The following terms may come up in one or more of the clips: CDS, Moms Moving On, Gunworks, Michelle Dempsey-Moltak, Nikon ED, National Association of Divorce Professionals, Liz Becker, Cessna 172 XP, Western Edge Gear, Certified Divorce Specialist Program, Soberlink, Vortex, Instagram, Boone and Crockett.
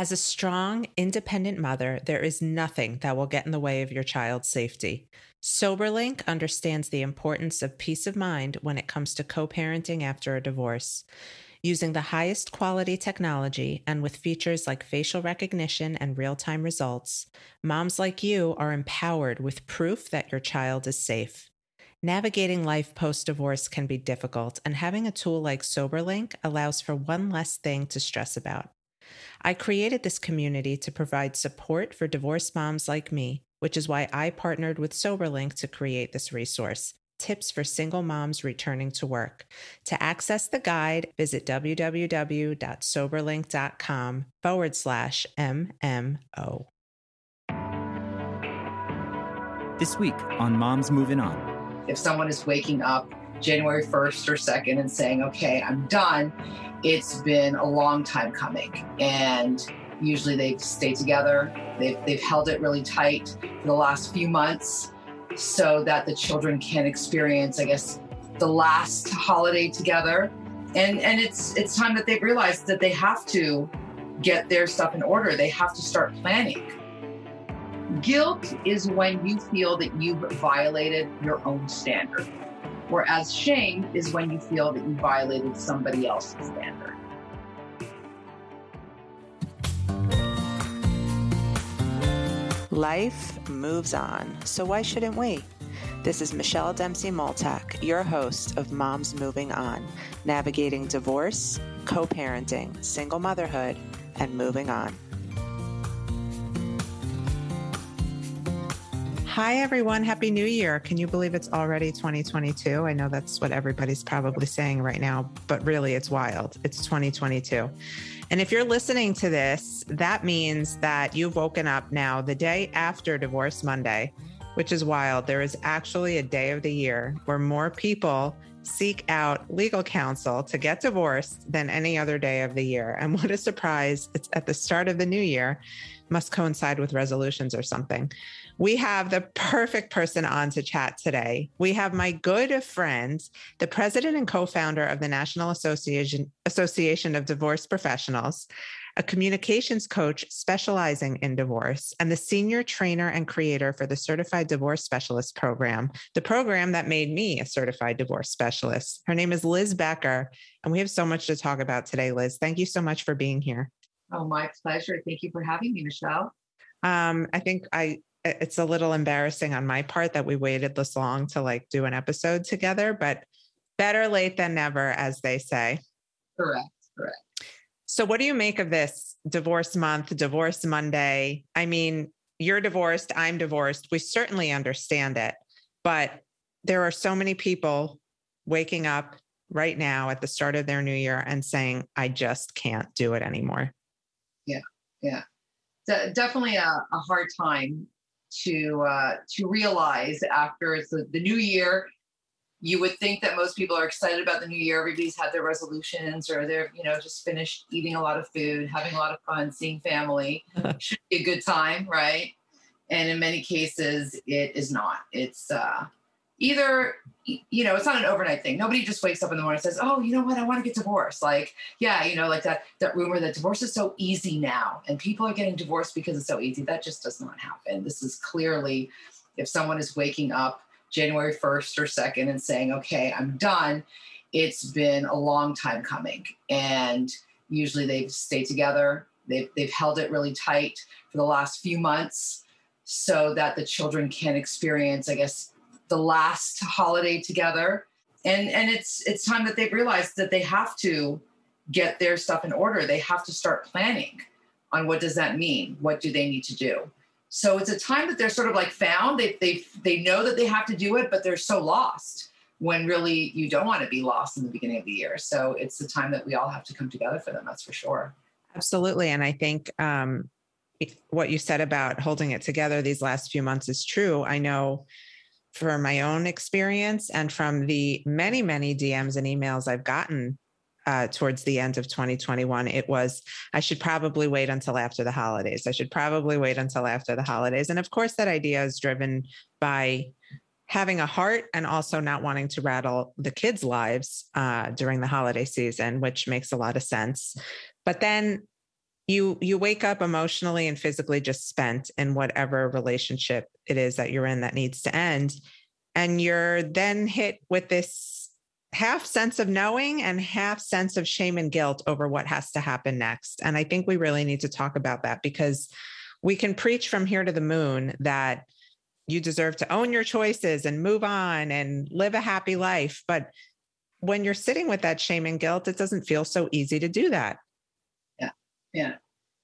As a strong, independent mother, there is nothing that will get in the way of your child's safety. Soberlink understands the importance of peace of mind when it comes to co-parenting after a divorce. Using the highest quality technology and with features like facial recognition and real-time results, moms like you are empowered with proof that your child is safe. Navigating life post-divorce can be difficult, and having a tool like Soberlink allows for one less thing to stress about. I created this community to provide support for divorce moms like me, which is why I partnered with Soberlink to create this resource, Tips for Single Moms Returning to Work. To access the guide, visit www.soberlink.com/MMO. This week on Moms Moving On. If someone is waking up January 1st or 2nd and saying, okay, I'm done, it's been a long time coming. And usually they've stayed together. They've held it really tight for the last few months so that the children can experience, I guess, the last holiday together. And it's time that they've realized that they have to get their stuff in order. They have to start planning. Guilt is when you feel that you've violated your own standard, whereas shame is when you feel that you violated somebody else's standard. Life moves on, so why shouldn't we? This is Michelle Dempsey-Moltak, your host of Moms Moving On, navigating divorce, co-parenting, single motherhood, and moving on. Hi, everyone. Happy New Year. Can you believe it's already 2022? I know that's what everybody's probably saying right now, but really it's wild. It's 2022. And if you're listening to this, that means that you've woken up now the day after Divorce Monday, which is wild. There is actually a day of the year where more people seek out legal counsel to get divorced than any other day of the year. And what a surprise. It's at the start of the new year. Must coincide with resolutions or something. We have the perfect person on to chat today. We have my good friend, the president and co-founder of the National Association of Divorce Professionals, a communications coach specializing in divorce, and the senior trainer and creator for the Certified Divorce Specialist Program, the program that made me a certified divorce specialist. Her name is Liz Becker, and we have so much to talk about today, Liz. Thank you so much for being here. Oh, my pleasure. Thank you for having me, Michelle. It's a little embarrassing on my part that we waited this long to like do an episode together, but better late than never, as they say. Correct. So what do you make of this divorce month, divorce Monday? I mean, you're divorced, I'm divorced. We certainly understand it, but there are so many people waking up right now at the start of their new year and saying, I just can't do it anymore. Yeah. Definitely a hard time to realize after it's the new year. You would think that most people are excited about the new year. Everybody's had their resolutions, or they're, just finished eating a lot of food, having a lot of fun, seeing family. Should be a good time, right? And in many cases, it is not. It's either, it's not an overnight thing. Nobody just wakes up in the morning and says, oh, you know what? I want to get divorced. Like, yeah, like that rumor that divorce is so easy now and people are getting divorced because it's so easy. That just does not happen. This is clearly, if someone is waking up January 1st or 2nd and saying, okay, I'm done, it's been a long time coming. And usually they've stayed together. They've held it really tight for the last few months so that the children can experience, I guess, the last holiday together. And it's time that they've realized that they have to get their stuff in order. They have to start planning on what does that mean? What do they need to do? So it's a time that they're sort of like found. They know that they have to do it, but they're so lost when really you don't want to be lost in the beginning of the year. So it's the time that we all have to come together for them. That's for sure. Absolutely. And I think what you said about holding it together these last few months is true. I know from my own experience and from the many, many DMs and emails I've gotten towards the end of 2021, it was, I should probably wait until after the holidays. And of course, that idea is driven by having a heart and also not wanting to rattle the kids' lives during the holiday season, which makes a lot of sense. But then you wake up emotionally and physically just spent in whatever relationship it is that you're in that needs to end. And you're then hit with this half sense of knowing and half sense of shame and guilt over what has to happen next. And I think we really need to talk about that, because we can preach from here to the moon that you deserve to own your choices and move on and live a happy life. But when you're sitting with that shame and guilt, it doesn't feel so easy to do that. Yeah,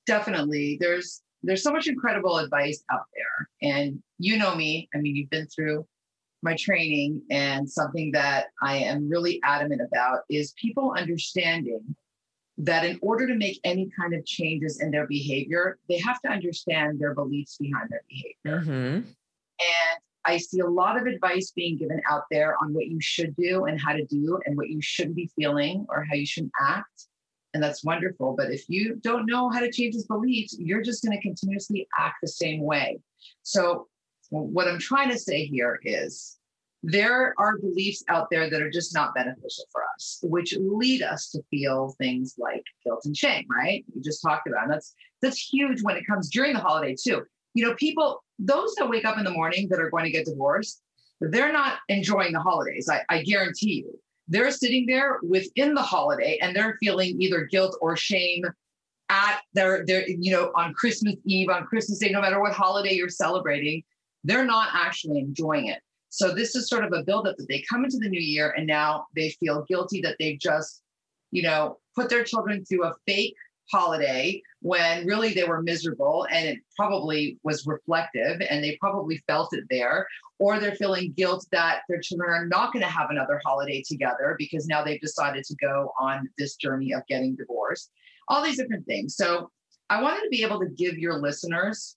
definitely. There's so much incredible advice out there. And you know me, I mean, you've been through my training, and something that I am really adamant about is people understanding that in order to make any kind of changes in their behavior, they have to understand their beliefs behind their behavior. Mm-hmm. And I see a lot of advice being given out there on what you should do and how to do and what you shouldn't be feeling or how you shouldn't act. And that's wonderful. But if you don't know how to change his beliefs, you're just going to continuously act the same way. So what I'm trying to say here is there are beliefs out there that are just not beneficial for us, which lead us to feel things like guilt and shame, right? You just talked about, and that's huge when it comes during the holiday too. You know, people, those that wake up in the morning that are going to get divorced, they're not enjoying the holidays. I guarantee you. They're sitting there within the holiday and they're feeling either guilt or shame at their, you know, on Christmas Eve, on Christmas Day, no matter what holiday you're celebrating, they're not actually enjoying it. So this is sort of a buildup that they come into the new year and now they feel guilty that they've just, you know, put their children through a fake holiday when really they were miserable and it probably was reflective and they probably felt it there, or they're feeling guilt that their children are not going to have another holiday together because now they've decided to go on this journey of getting divorced, all these different things. So I wanted to be able to give your listeners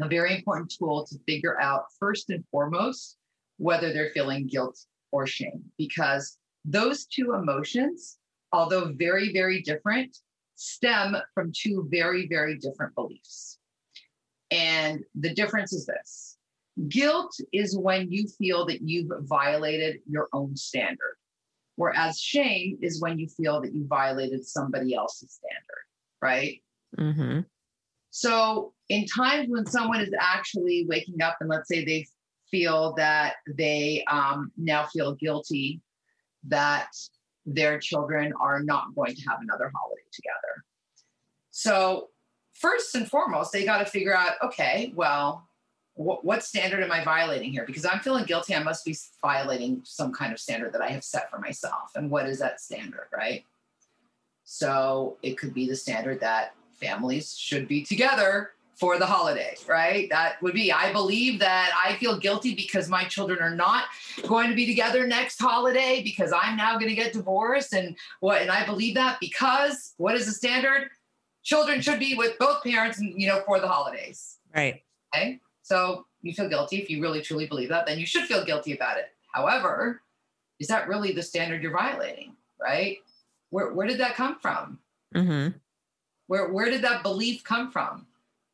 a very important tool to figure out first and foremost, whether they're feeling guilt or shame, because those two emotions, although very, very different, stem from two very, very different beliefs. And the difference is this. Guilt is when you feel that you've violated your own standard, whereas shame is when you feel that you violated somebody else's standard, right? Mm-hmm. So in times when someone is actually waking up and let's say they feel that they now feel guilty that their children are not going to have another holiday together. So first and foremost, they got to figure out, okay, well, what standard am I violating here? Because I'm feeling guilty. I must be violating some kind of standard that I have set for myself. And what is that standard, right? So it could be the standard that families should be together for the holiday, right? That would be, I believe that I feel guilty because my children are not going to be together next holiday because I'm now going to get divorced and what, and I believe that because what is the standard? Children should be with both parents, you know, for the holidays. Right. Okay. So you feel guilty. If you really truly believe that, then you should feel guilty about it. However, is that really the standard you're violating, right? Where did that come from? Mm-hmm. Where did that belief come from?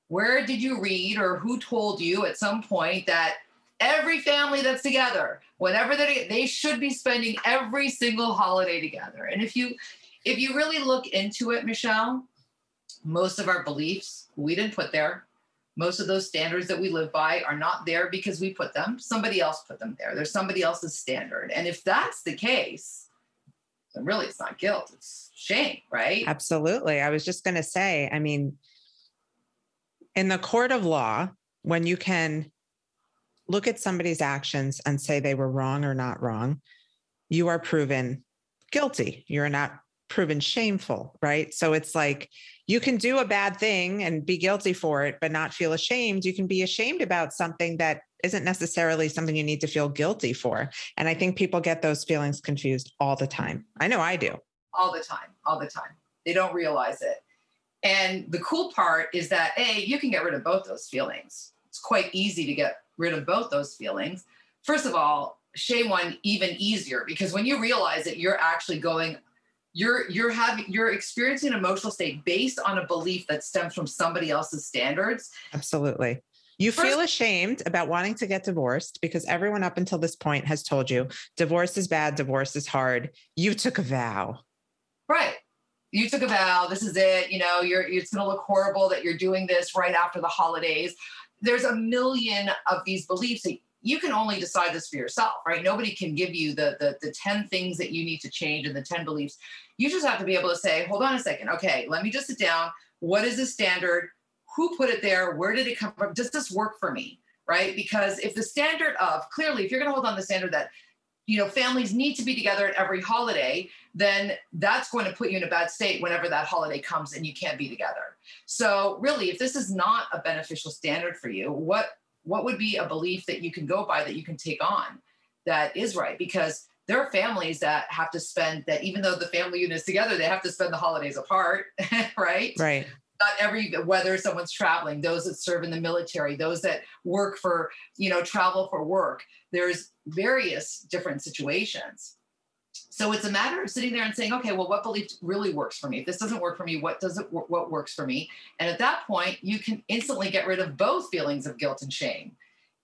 Where did you read or who told you at some point that every family that's together, whenever they should be spending every single holiday together? And if you really look into it, Michelle, most of our beliefs we didn't put there. Most of those standards that we live by are not there because we put them. Somebody else put them there. There's somebody else's standard. And if that's the case, then really it's not guilt, it's shame, right? Absolutely. I was just going to say, I mean, in the court of law, when you can look at somebody's actions and say they were wrong or not wrong, you are proven guilty. You're not proven shameful, right? So it's like you can do a bad thing and be guilty for it, but not feel ashamed. You can be ashamed about something that isn't necessarily something you need to feel guilty for. And I think people get those feelings confused all the time. I know I do. All the time. They don't realize it. And the cool part is that, A, you can get rid of both those feelings. It's quite easy to get rid of both those feelings. First of all, shame one even easier, because when you realize that you're actually going, you're experiencing an emotional state based on a belief that stems from somebody else's standards. Absolutely. You feel ashamed about wanting to get divorced because everyone up until this point has told you divorce is bad, divorce is hard. You took a vow. Right. you took a vow, this is it, you know, it's going to look horrible that you're doing this right after the holidays. There's a million of these beliefs that you can only decide this for yourself, right? Nobody can give you the 10 things that you need to change and the 10 beliefs. You just have to be able to say, hold on a second. Okay, let me just sit down. What is the standard? Who put it there? Where did it come from? Does this work for me, right? Because if the standard of, clearly, if you're going to hold on the standard that, you know, families need to be together at every holiday, then that's going to put you in a bad state whenever that holiday comes and you can't be together. So really, if this is not a beneficial standard for you, what would be a belief that you can go by that you can take on that is right? Because there are families that have to spend that, even though the family unit is together, they have to spend the holidays apart, right? Right. Not every, whether someone's traveling, those that serve in the military, those that work for, you know, travel for work, there's various different situations. So it's a matter of sitting there and saying, okay, well, what belief really works for me? If this doesn't work for me, what works for me? And at that point, you can instantly get rid of both feelings of guilt and shame.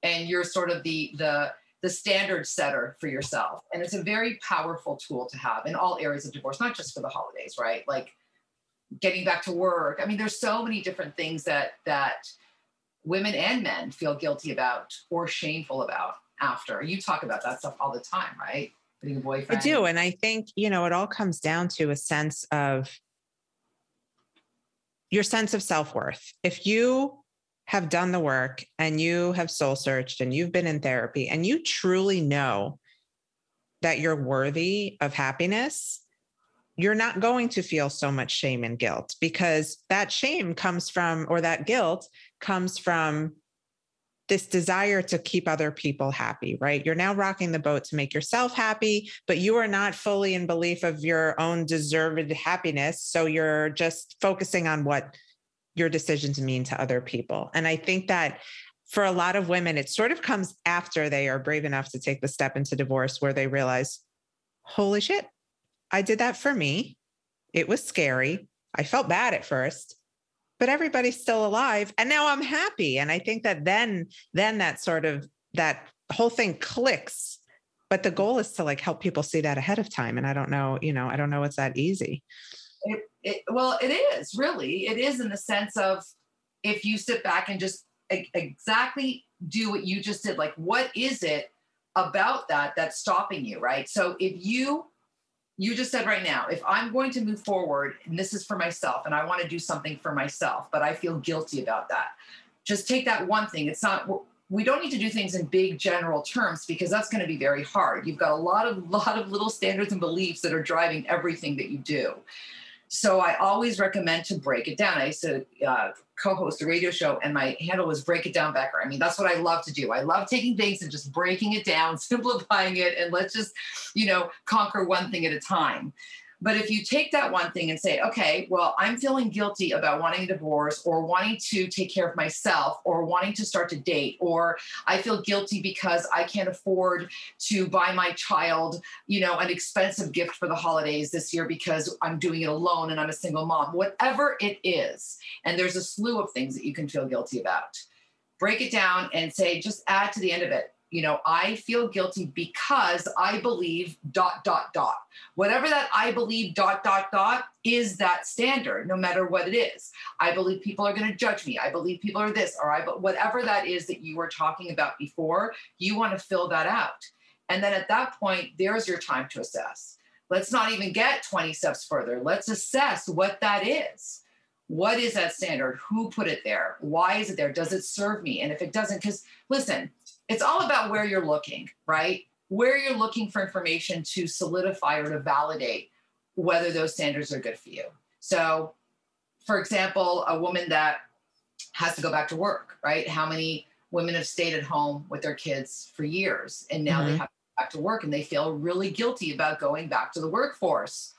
And you're sort of the standard setter for yourself. And it's a very powerful tool to have in all areas of divorce, not just for the holidays, right? Like getting back to work. I mean, there's so many different things that women and men feel guilty about or shameful about after. You talk about that stuff all the time, right? Being a boyfriend. I do. And I think, you know, it all comes down to a sense of your sense of self-worth. If you have done the work and you have soul searched and you've been in therapy and you truly know that you're worthy of happiness, you're not going to feel so much shame and guilt, because that shame comes from, or that guilt comes from, this desire to keep other people happy, right? You're now rocking the boat to make yourself happy, but you are not fully in belief of your own deserved happiness. So you're just focusing on what your decisions mean to other people. And I think that for a lot of women, it sort of comes after they are brave enough to take the step into divorce, where they realize, holy shit, I did that for me. It was scary. I felt bad at first, but everybody's still alive. And now I'm happy. And I think that then that sort of, that whole thing clicks, but the goal is to like help people see that ahead of time. And I don't know, you know, I don't know it's that easy. Well, it is really, it is in the sense of, if you sit back and just exactly do what you just did, like, what is it about that that's stopping you? Right. So if you just said right now, if I'm going to move forward and this is for myself and I want to do something for myself, but I feel guilty about that. Just take that one thing. It's not, we don't need to do things in big general terms, because that's going to be very hard. You've got a lot of little standards and beliefs that are driving everything that you do. So I always recommend to break it down. I used to co-host a radio show and my handle was Break It Down Becker. I mean, that's what I love to do. I love taking things and just breaking it down, simplifying it, and let's just, you know, conquer one thing at a time. But if you take that one thing and say, okay, well, I'm feeling guilty about wanting a divorce or wanting to take care of myself or wanting to start to date, or I feel guilty because I can't afford to buy my child, you know, an expensive gift for the holidays this year because I'm doing it alone and I'm a single mom, whatever it is. And there's a slew of things that you can feel guilty about. Break it down and say, just add to the end of it, you know, I feel guilty because I believe ... Whatever that I believe ... is that standard, no matter what it is. I believe people are going to judge me. I believe people are this, or but whatever that is that you were talking about before, you want to fill that out. And then at that point, there's your time to assess. Let's not even get 20 steps further. Let's assess what that is. What is that standard? Who put it there? Why is it there? Does it serve me? And if it doesn't, because listen, it's all about where you're looking, right? Where you're looking for information to solidify or to validate whether those standards are good for you. So, for example, a woman that has to go back to work, right? How many women have stayed at home with their kids for years and now they have to go back to work and they feel really guilty about going back to the workforce?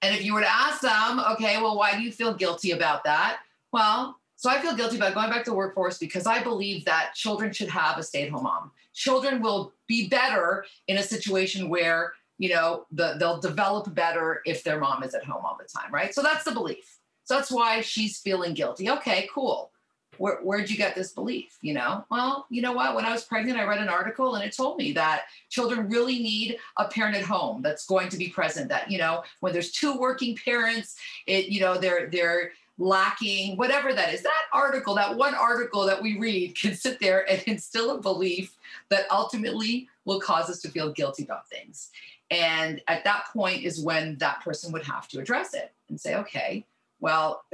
And if you were to ask them, okay, well, why do you feel guilty about that? Well, so I feel guilty about going back to the workforce because I believe that children should have a stay-at-home mom. Children will be better in a situation where, you know, they'll develop better if their mom is at home all the time, right? So that's the belief. So that's why she's feeling guilty. Okay, cool. where'd you get this belief? You know, well, you know what? When I was pregnant, I read an article and it told me that children really need a parent at home that's going to be present. That, you know, when there's two working parents, it, you know, they're lacking whatever that is. That article, that one article that we read, can sit there and instill a belief that ultimately will cause us to feel guilty about things. And at that point is when that person would have to address it and say, okay, well,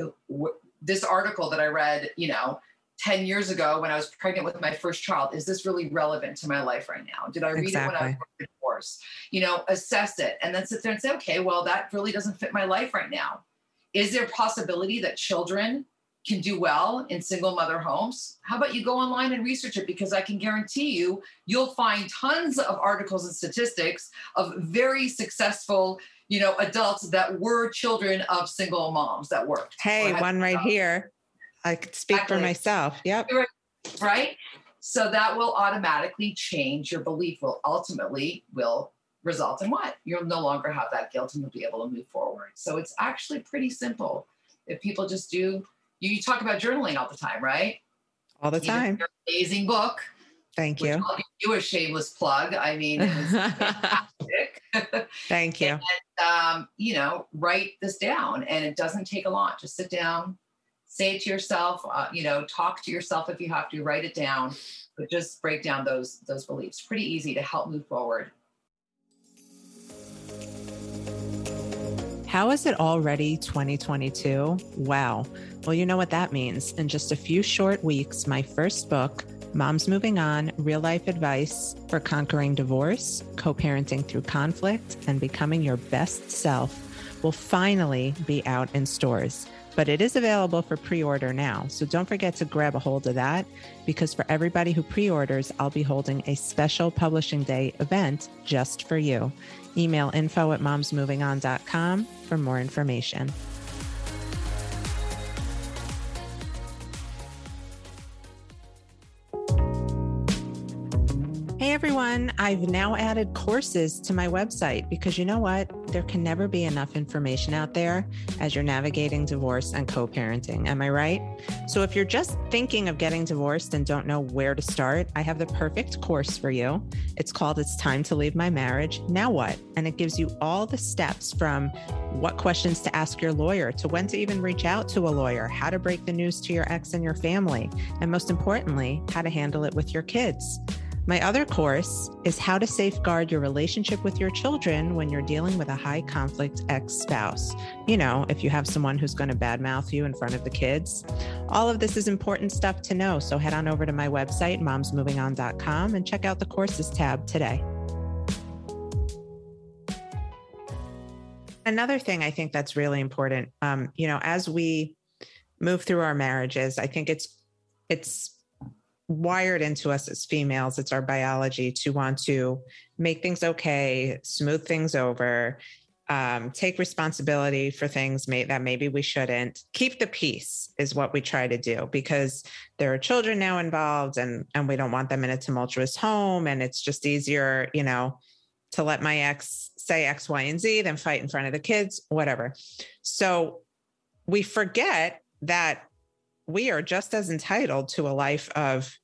this article that I read, you know, 10 years ago when I was pregnant with my first child, is this really relevant to my life right now? Did I read it when I was in divorce? You know, assess it and then sit there and say, okay, well, that really doesn't fit my life right now. Is there a possibility that children can do well in single mother homes? How about you go online and research it? Because I can guarantee you, you'll find tons of articles and statistics of very successful, you know, adults that were children of single moms that worked. Hey, one right here. I could speak for myself. Yep. Right. So that will automatically change your belief, will ultimately will result in what? You'll no longer have that guilt and you'll be able to move forward. So it's actually pretty simple. If people just do, you talk about journaling all the time, right? All the time. Your amazing book. Thank you. I'll give you a shameless plug. I mean, it was fantastic. Thank you. And, you know, write this down, and it doesn't take a lot. Just sit down, say it to yourself, you know, talk to yourself if you have to, write it down, but just break down those beliefs. Pretty easy to help move forward. How is it already 2022? Wow. Well, you know what that means. In just a few short weeks, my first book, Moms Moving On, Real Life Advice for Conquering Divorce, Co-Parenting Through Conflict, and Becoming Your Best Self, will finally be out in stores. But it is available for pre-order now. So don't forget to grab a hold of that, because for everybody who pre-orders, I'll be holding a special publishing day event just for you. Email info@momsmovingon.com for more information. Hey everyone, I've now added courses to my website because you know what? There can never be enough information out there as you're navigating divorce and co-parenting. Am I right? So if you're just thinking of getting divorced and don't know where to start, I have the perfect course for you. It's called It's Time to Leave My Marriage. Now what? And it gives you all the steps from what questions to ask your lawyer, to when to even reach out to a lawyer, how to break the news to your ex and your family, and most importantly, how to handle it with your kids. My other course is how to safeguard your relationship with your children when you're dealing with a high conflict ex-spouse. You know, if you have someone who's going to badmouth you in front of the kids. All of this is important stuff to know. So head on over to my website, momsmovingon.com, and check out the courses tab today. Another thing I think that's really important, you know, as we move through our marriages, I think it's wired into us as females. It's our biology to want to make things okay, smooth things over, take responsibility for things that maybe we shouldn't. Keep the peace is what we try to do, because there are children now involved and we don't want them in a tumultuous home. And it's just easier, you know, to let my ex say X, Y, and Z than fight in front of the kids, whatever. So we forget that we are just as entitled to a life of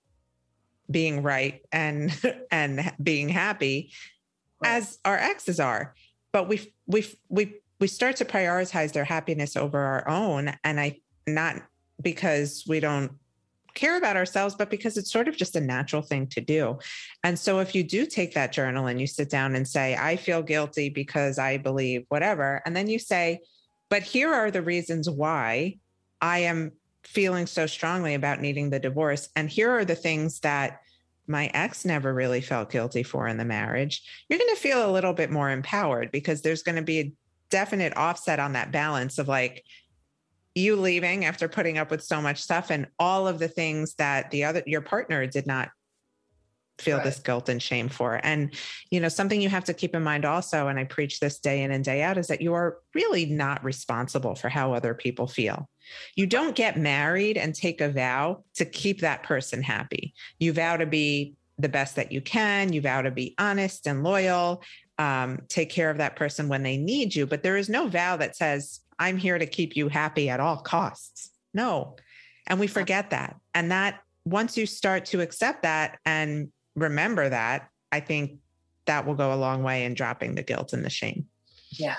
being right and being happy as our exes are, but we start to prioritize their happiness over our own. And not because we don't care about ourselves, but because it's sort of just a natural thing to do. And so if you do take that journal and you sit down and say, I feel guilty because I believe whatever, and then you say, but here are the reasons why I am feeling so strongly about needing the divorce. And here are the things that my ex never really felt guilty for in the marriage. You're going to feel a little bit more empowered, because there's going to be a definite offset on that balance of like you leaving after putting up with so much stuff and all of the things that your partner did not feel this guilt and shame for. And, you know, something you have to keep in mind also, and I preach this day in and day out, is that you are really not responsible for how other people feel. You don't get married and take a vow to keep that person happy. You vow to be the best that you can. You vow to be honest and loyal, take care of that person when they need you. But there is no vow that says, I'm here to keep you happy at all costs. No, And we forget that. And that once you start to accept that and remember that, I think that will go a long way in dropping the guilt and the shame. Yeah.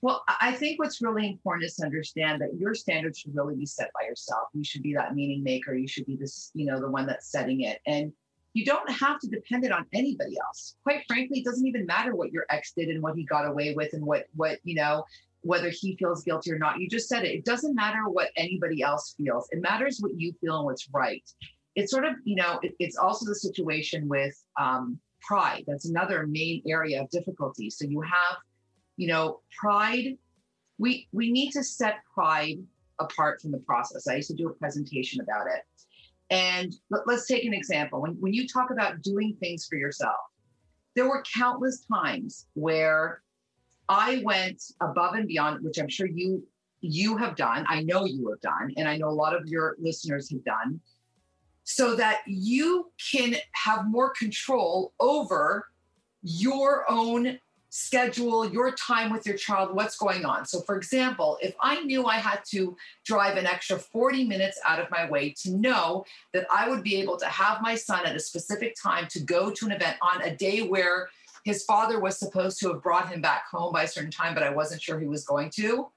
Well, I think what's really important is to understand that your standards should really be set by yourself. You should be that meaning maker. You should be this, you know, the one that's setting it. And you don't have to depend it on anybody else. Quite frankly, it doesn't even matter what your ex did and what he got away with and what, you know, whether he feels guilty or not. You just said it. It doesn't matter what anybody else feels. It matters what you feel and what's right. It's sort of, you know, it's also the situation with pride. That's another main area of difficulty. So you have, you know, pride. We need to set pride apart from the process. I used to do a presentation about it. And let's take an example. When you talk about doing things for yourself, there were countless times where I went above and beyond, which I'm sure you have done. I know you have done, and I know a lot of your listeners have done, so that you can have more control over your own schedule, your time with your child, what's going on. So for example, if I knew I had to drive an extra 40 minutes out of my way to know that I would be able to have my son at a specific time to go to an event on a day where his father was supposed to have brought him back home by a certain time, but I wasn't sure he was going to,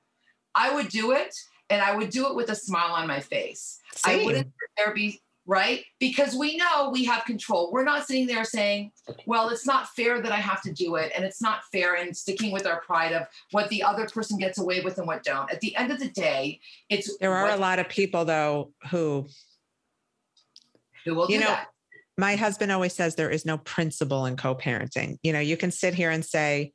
I would do it. And I would do it with a smile on my face. Same. I wouldn't there be right? Because we know we have control. We're not sitting there saying, well, it's not fair that I have to do it. And it's not fair, and sticking with our pride of what the other person gets away with and what don't. At the end of the day, it's... There are a lot of people though, who will do that. My husband always says there is no principle in co-parenting. You know, you can sit here and say,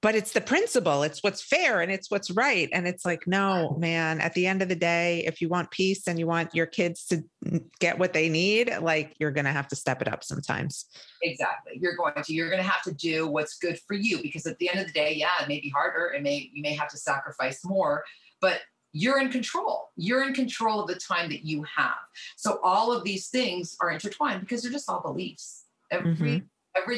but it's the principle, it's what's fair and it's what's right. And it's like, no, man, at the end of the day, if you want peace and you want your kids to get what they need, like, you're going to have to step it up sometimes. Exactly. You're going to have to do what's good for you, because at the end of the day, yeah, it may be harder. You may have to sacrifice more, but you're in control. You're in control of the time that you have. So all of these things are intertwined because they're just all beliefs. Every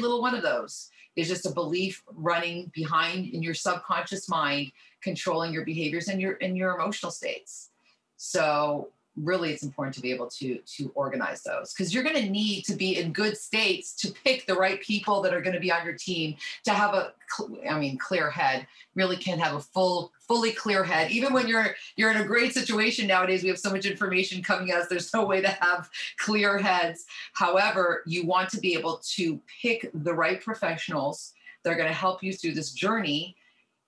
little one of those is just a belief running behind in your subconscious mind, controlling your behaviors and your emotional states. So really, it's important to be able to organize those, because you're going to need to be in good states to pick the right people that are going to be on your team, to have clear head. Really can have a fully clear head. Even when you're in a great situation nowadays, we have so much information coming at us. There's no way to have clear heads. However, you want to be able to pick the right professionals that are going to help you through this journey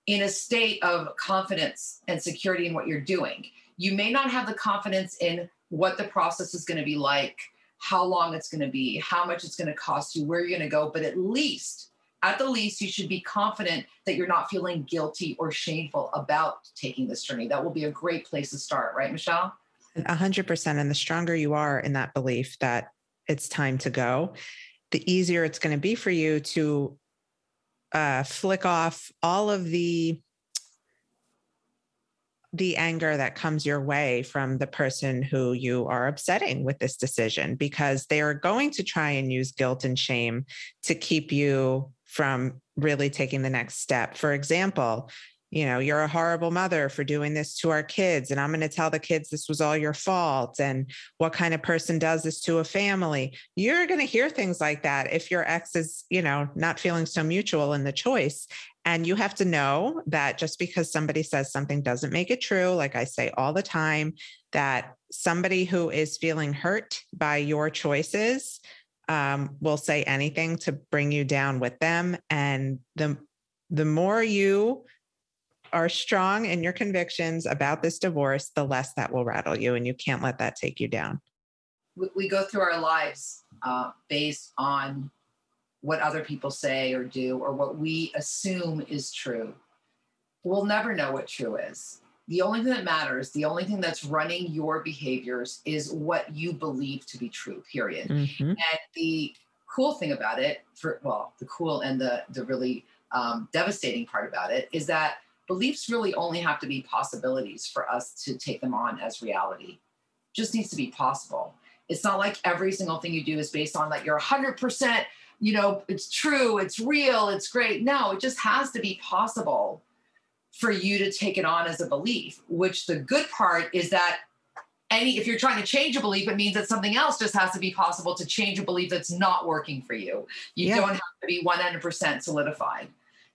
in a state of confidence and security in what you're doing. You may not have the confidence in what the process is going to be like, how long it's going to be, how much it's going to cost you, where you're going to go, but at the least, you should be confident that you're not feeling guilty or shameful about taking this journey. That will be a great place to start, right, Michelle? 100%. And the stronger you are in that belief that it's time to go, the easier it's going to be for you to flick off all of the anger that comes your way from the person who you are upsetting with this decision, because they are going to try and use guilt and shame to keep you from really taking the next step. For example, you know, you're a horrible mother for doing this to our kids, and I'm going to tell the kids this was all your fault, and what kind of person does this to a family? You're going to hear things like that if your ex is, you know, not feeling so mutual in the choice. And you have to know that just because somebody says something doesn't make it true. Like I say all the time, that somebody who is feeling hurt by your choices will say anything to bring you down with them. And the more you are strong in your convictions about this divorce, the less that will rattle you. And you can't let that take you down. We go through our lives based on what other people say or do, or what we assume is true. We'll never know what true is. The only thing that matters, the only thing that's running your behaviors is what you believe to be true, period. Mm-hmm. And the cool thing about it, the cool and the really devastating part about it is that beliefs really only have to be possibilities for us to take them on as reality. Just needs to be possible. It's not like every single thing you do is based on that you're 100%, you know, it's true, it's real, it's great. No, it just has to be possible for you to take it on as a belief, which the good part is that if you're trying to change a belief, it means that something else just has to be possible to change a belief that's not working for you. You don't have to be 100% solidified.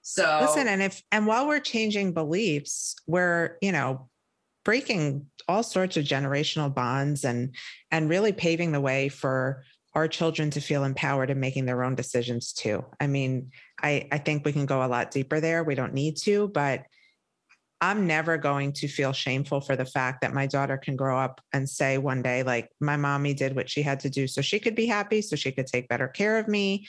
So listen, and while we're changing beliefs, we're, breaking all sorts of generational bonds and really paving the way for our children to feel empowered in making their own decisions too. I mean, I think we can go a lot deeper there. We don't need to, but I'm never going to feel shameful for the fact that my daughter can grow up and say one day, like, my mommy did what she had to do so she could be happy, so she could take better care of me,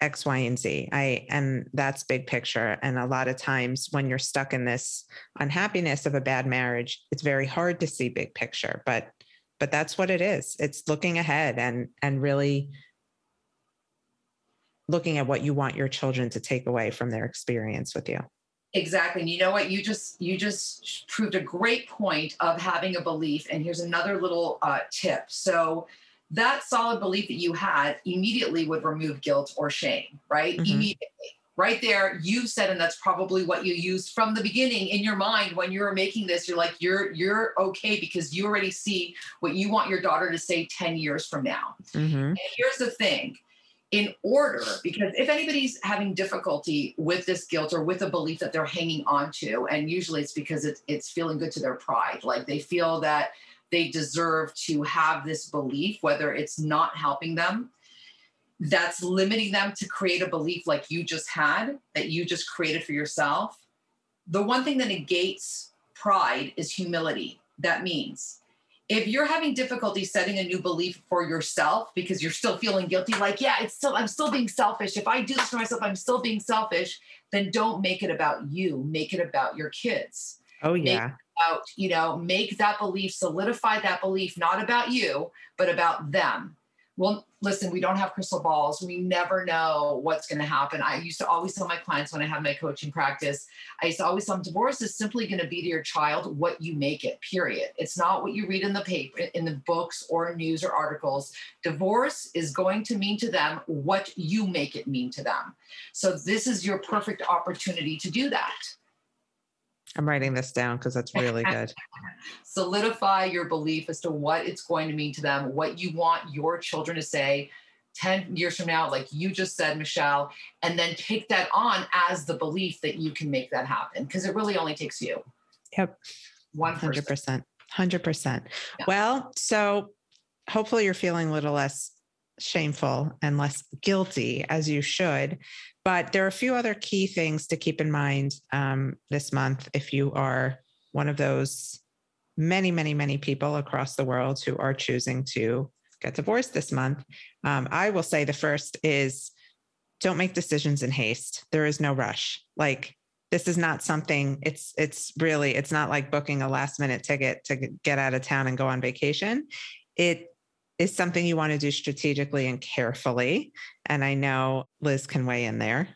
X, Y, and Z. And that's big picture. And a lot of times when you're stuck in this unhappiness of a bad marriage, it's very hard to see big picture, but that's what it is. It's looking ahead and really looking at what you want your children to take away from their experience with you. Exactly. And you know what, you just proved a great point of having a belief. And here's another little tip. So that solid belief that you had immediately would remove guilt or shame, right? Mm-hmm. Immediately. Right there, you said, and that's probably what you used from the beginning in your mind when you were making this, you're like, you're okay because you already see what you want your daughter to say 10 years from now. Mm-hmm. And here's the thing. In order, because if anybody's having difficulty with this guilt or with a belief that they're hanging on to, and usually it's because it's feeling good to their pride, like they feel that they deserve to have this belief, whether it's not helping them, that's limiting them to create a belief like you just had, that you just created for yourself. The one thing that negates pride is humility. That means if you're having difficulty setting a new belief for yourself because you're still feeling guilty, like, yeah, I'm still being selfish. If I do this for myself, I'm still being selfish. Then don't make it about you. Make it about your kids. Oh, yeah. Make that belief, solidify that belief, not about you, but about them. Well, listen, we don't have crystal balls. We never know what's going to happen. I used to always tell my clients when I had my coaching practice, I used to always tell them, divorce is simply going to be to your child what you make it, period. It's not what you read in the paper, in the books or news or articles. Divorce is going to mean to them what you make it mean to them. So this is your perfect opportunity to do that. I'm writing this down because that's really good. Solidify your belief as to what it's going to mean to them, what you want your children to say 10 years from now, like you just said, Michelle, and then take that on as the belief that you can make that happen because it really only takes you. Yep. 100%. 100%. Yeah. Well, so hopefully you're feeling a little less shameful and less guilty, as you should. But there are a few other key things to keep in mind this month if you are one of those many, many, many people across the world who are choosing to get divorced this month. I will say the first is don't make decisions in haste. There is no rush. Like, this is not something, it's not like booking a last minute ticket to get out of town and go on vacation. It is something you want to do strategically and carefully. And I know Liz can weigh in there.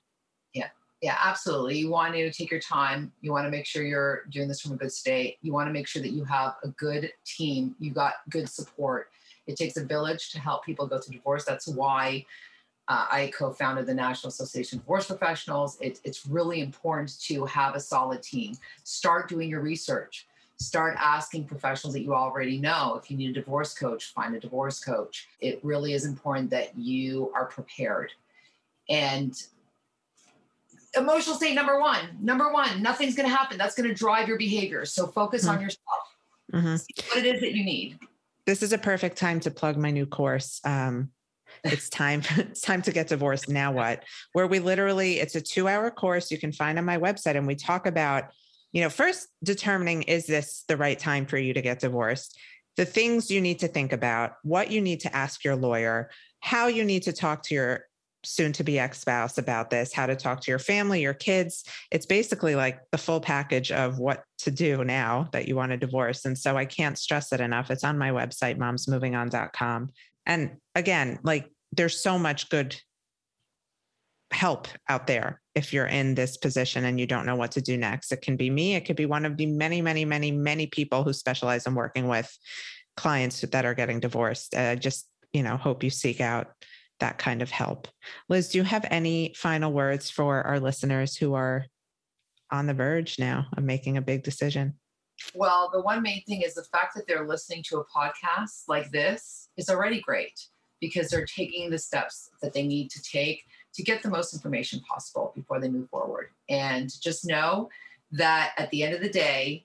Yeah. Yeah, absolutely. You want to take your time. You want to make sure you're doing this from a good state. You want to make sure that you have a good team. You got good support. It takes a village to help people go through divorce. That's why I co-founded the National Association of Divorce Professionals. It's really important to have a solid team. Start doing your research. Start asking professionals that you already know. If you need a divorce coach, find a divorce coach. It really is important that you are prepared. And emotional state number one, nothing's going to happen. That's going to drive your behavior. So focus on yourself. Mm-hmm. See what it is that you need. This is a perfect time to plug my new course. It's time to get divorced. Now what? Where we literally, it's a 2-hour course you can find on my website. And we talk about, first determining, is this the right time for you to get divorced? The things you need to think about, what you need to ask your lawyer, how you need to talk to your soon-to-be ex-spouse about this, how to talk to your family, your kids. It's basically like the full package of what to do now that you want to divorce. And so I can't stress it enough. It's on my website, momsmovingon.com. And again, like, there's so much good help out there. If you're in this position and you don't know what to do next, it can be me. It could be one of the many, many, many, many people who specialize in working with clients that are getting divorced. Just hope you seek out that kind of help. Liz, do you have any final words for our listeners who are on the verge now of making a big decision? Well, the one main thing is the fact that they're listening to a podcast like this is already great because they're taking the steps that they need to take to get the most information possible before they move forward. And just know that at the end of the day,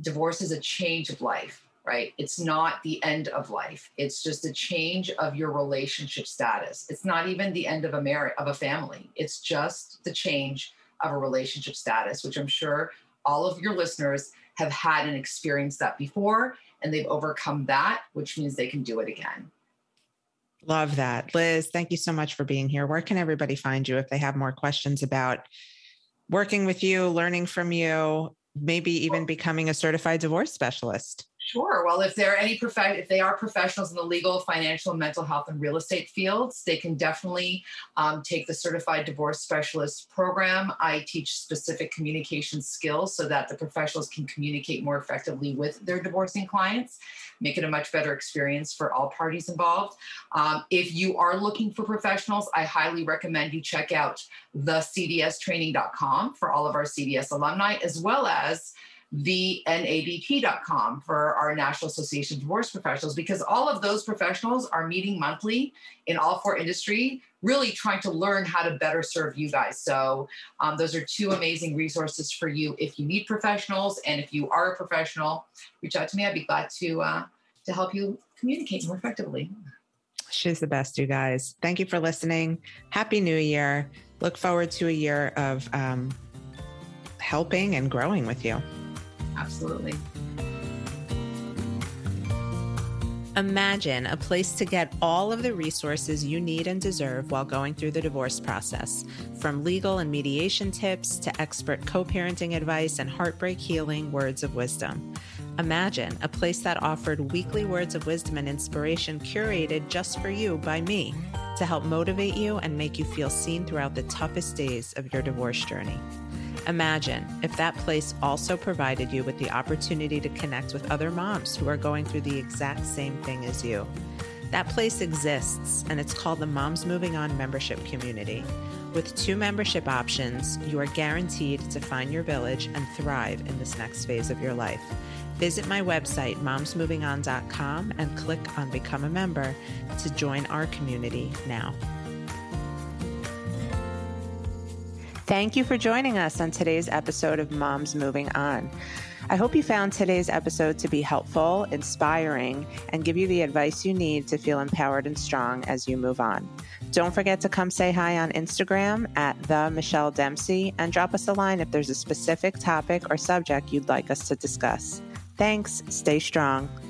divorce is a change of life, right? It's not the end of life. It's just a change of your relationship status. It's not even the end of a marriage, of a family. It's just the change of a relationship status, which I'm sure all of your listeners have had and experienced that before, and they've overcome that, which means they can do it again. Love that. Liz, thank you so much for being here. Where can everybody find you if they have more questions about working with you, learning from you, maybe even becoming a certified divorce specialist? Sure. Well, if there are any if they are professionals in the legal, financial, mental health, and real estate fields, they can definitely take the Certified Divorce Specialist Program. I teach specific communication skills so that the professionals can communicate more effectively with their divorcing clients, make it a much better experience for all parties involved. If you are looking for professionals, I highly recommend you check out thecdstraining.com for all of our CDS alumni, as well as thenabp.com for our National Association of Divorce Professionals, because all of those professionals are meeting monthly in all four industries, really trying to learn how to better serve you guys. So those are two amazing resources for you if you need professionals. And if you are a professional, reach out to me. I'd be glad to help you communicate more effectively. She's the best, you guys. Thank you for listening. Happy New Year. Look forward to a year of helping and growing with you. Absolutely. Imagine a place to get all of the resources you need and deserve while going through the divorce process, from legal and mediation tips to expert co-parenting advice and heartbreak healing words of wisdom. Imagine a place that offered weekly words of wisdom and inspiration curated just for you by me to help motivate you and make you feel seen throughout the toughest days of your divorce journey. Imagine if that place also provided you with the opportunity to connect with other moms who are going through the exact same thing as you. That place exists, and it's called the Moms Moving On membership community. With 2 membership options, you are guaranteed to find your village and thrive in this next phase of your life. Visit my website, momsmovingon.com, and click on Become a Member to join our community now. Thank you for joining us on today's episode of Moms Moving On. I hope you found today's episode to be helpful, inspiring, and give you the advice you need to feel empowered and strong as you move on. Don't forget to come say hi on Instagram at @MichelleDempsey and drop us a line if there's a specific topic or subject you'd like us to discuss. Thanks. Stay strong.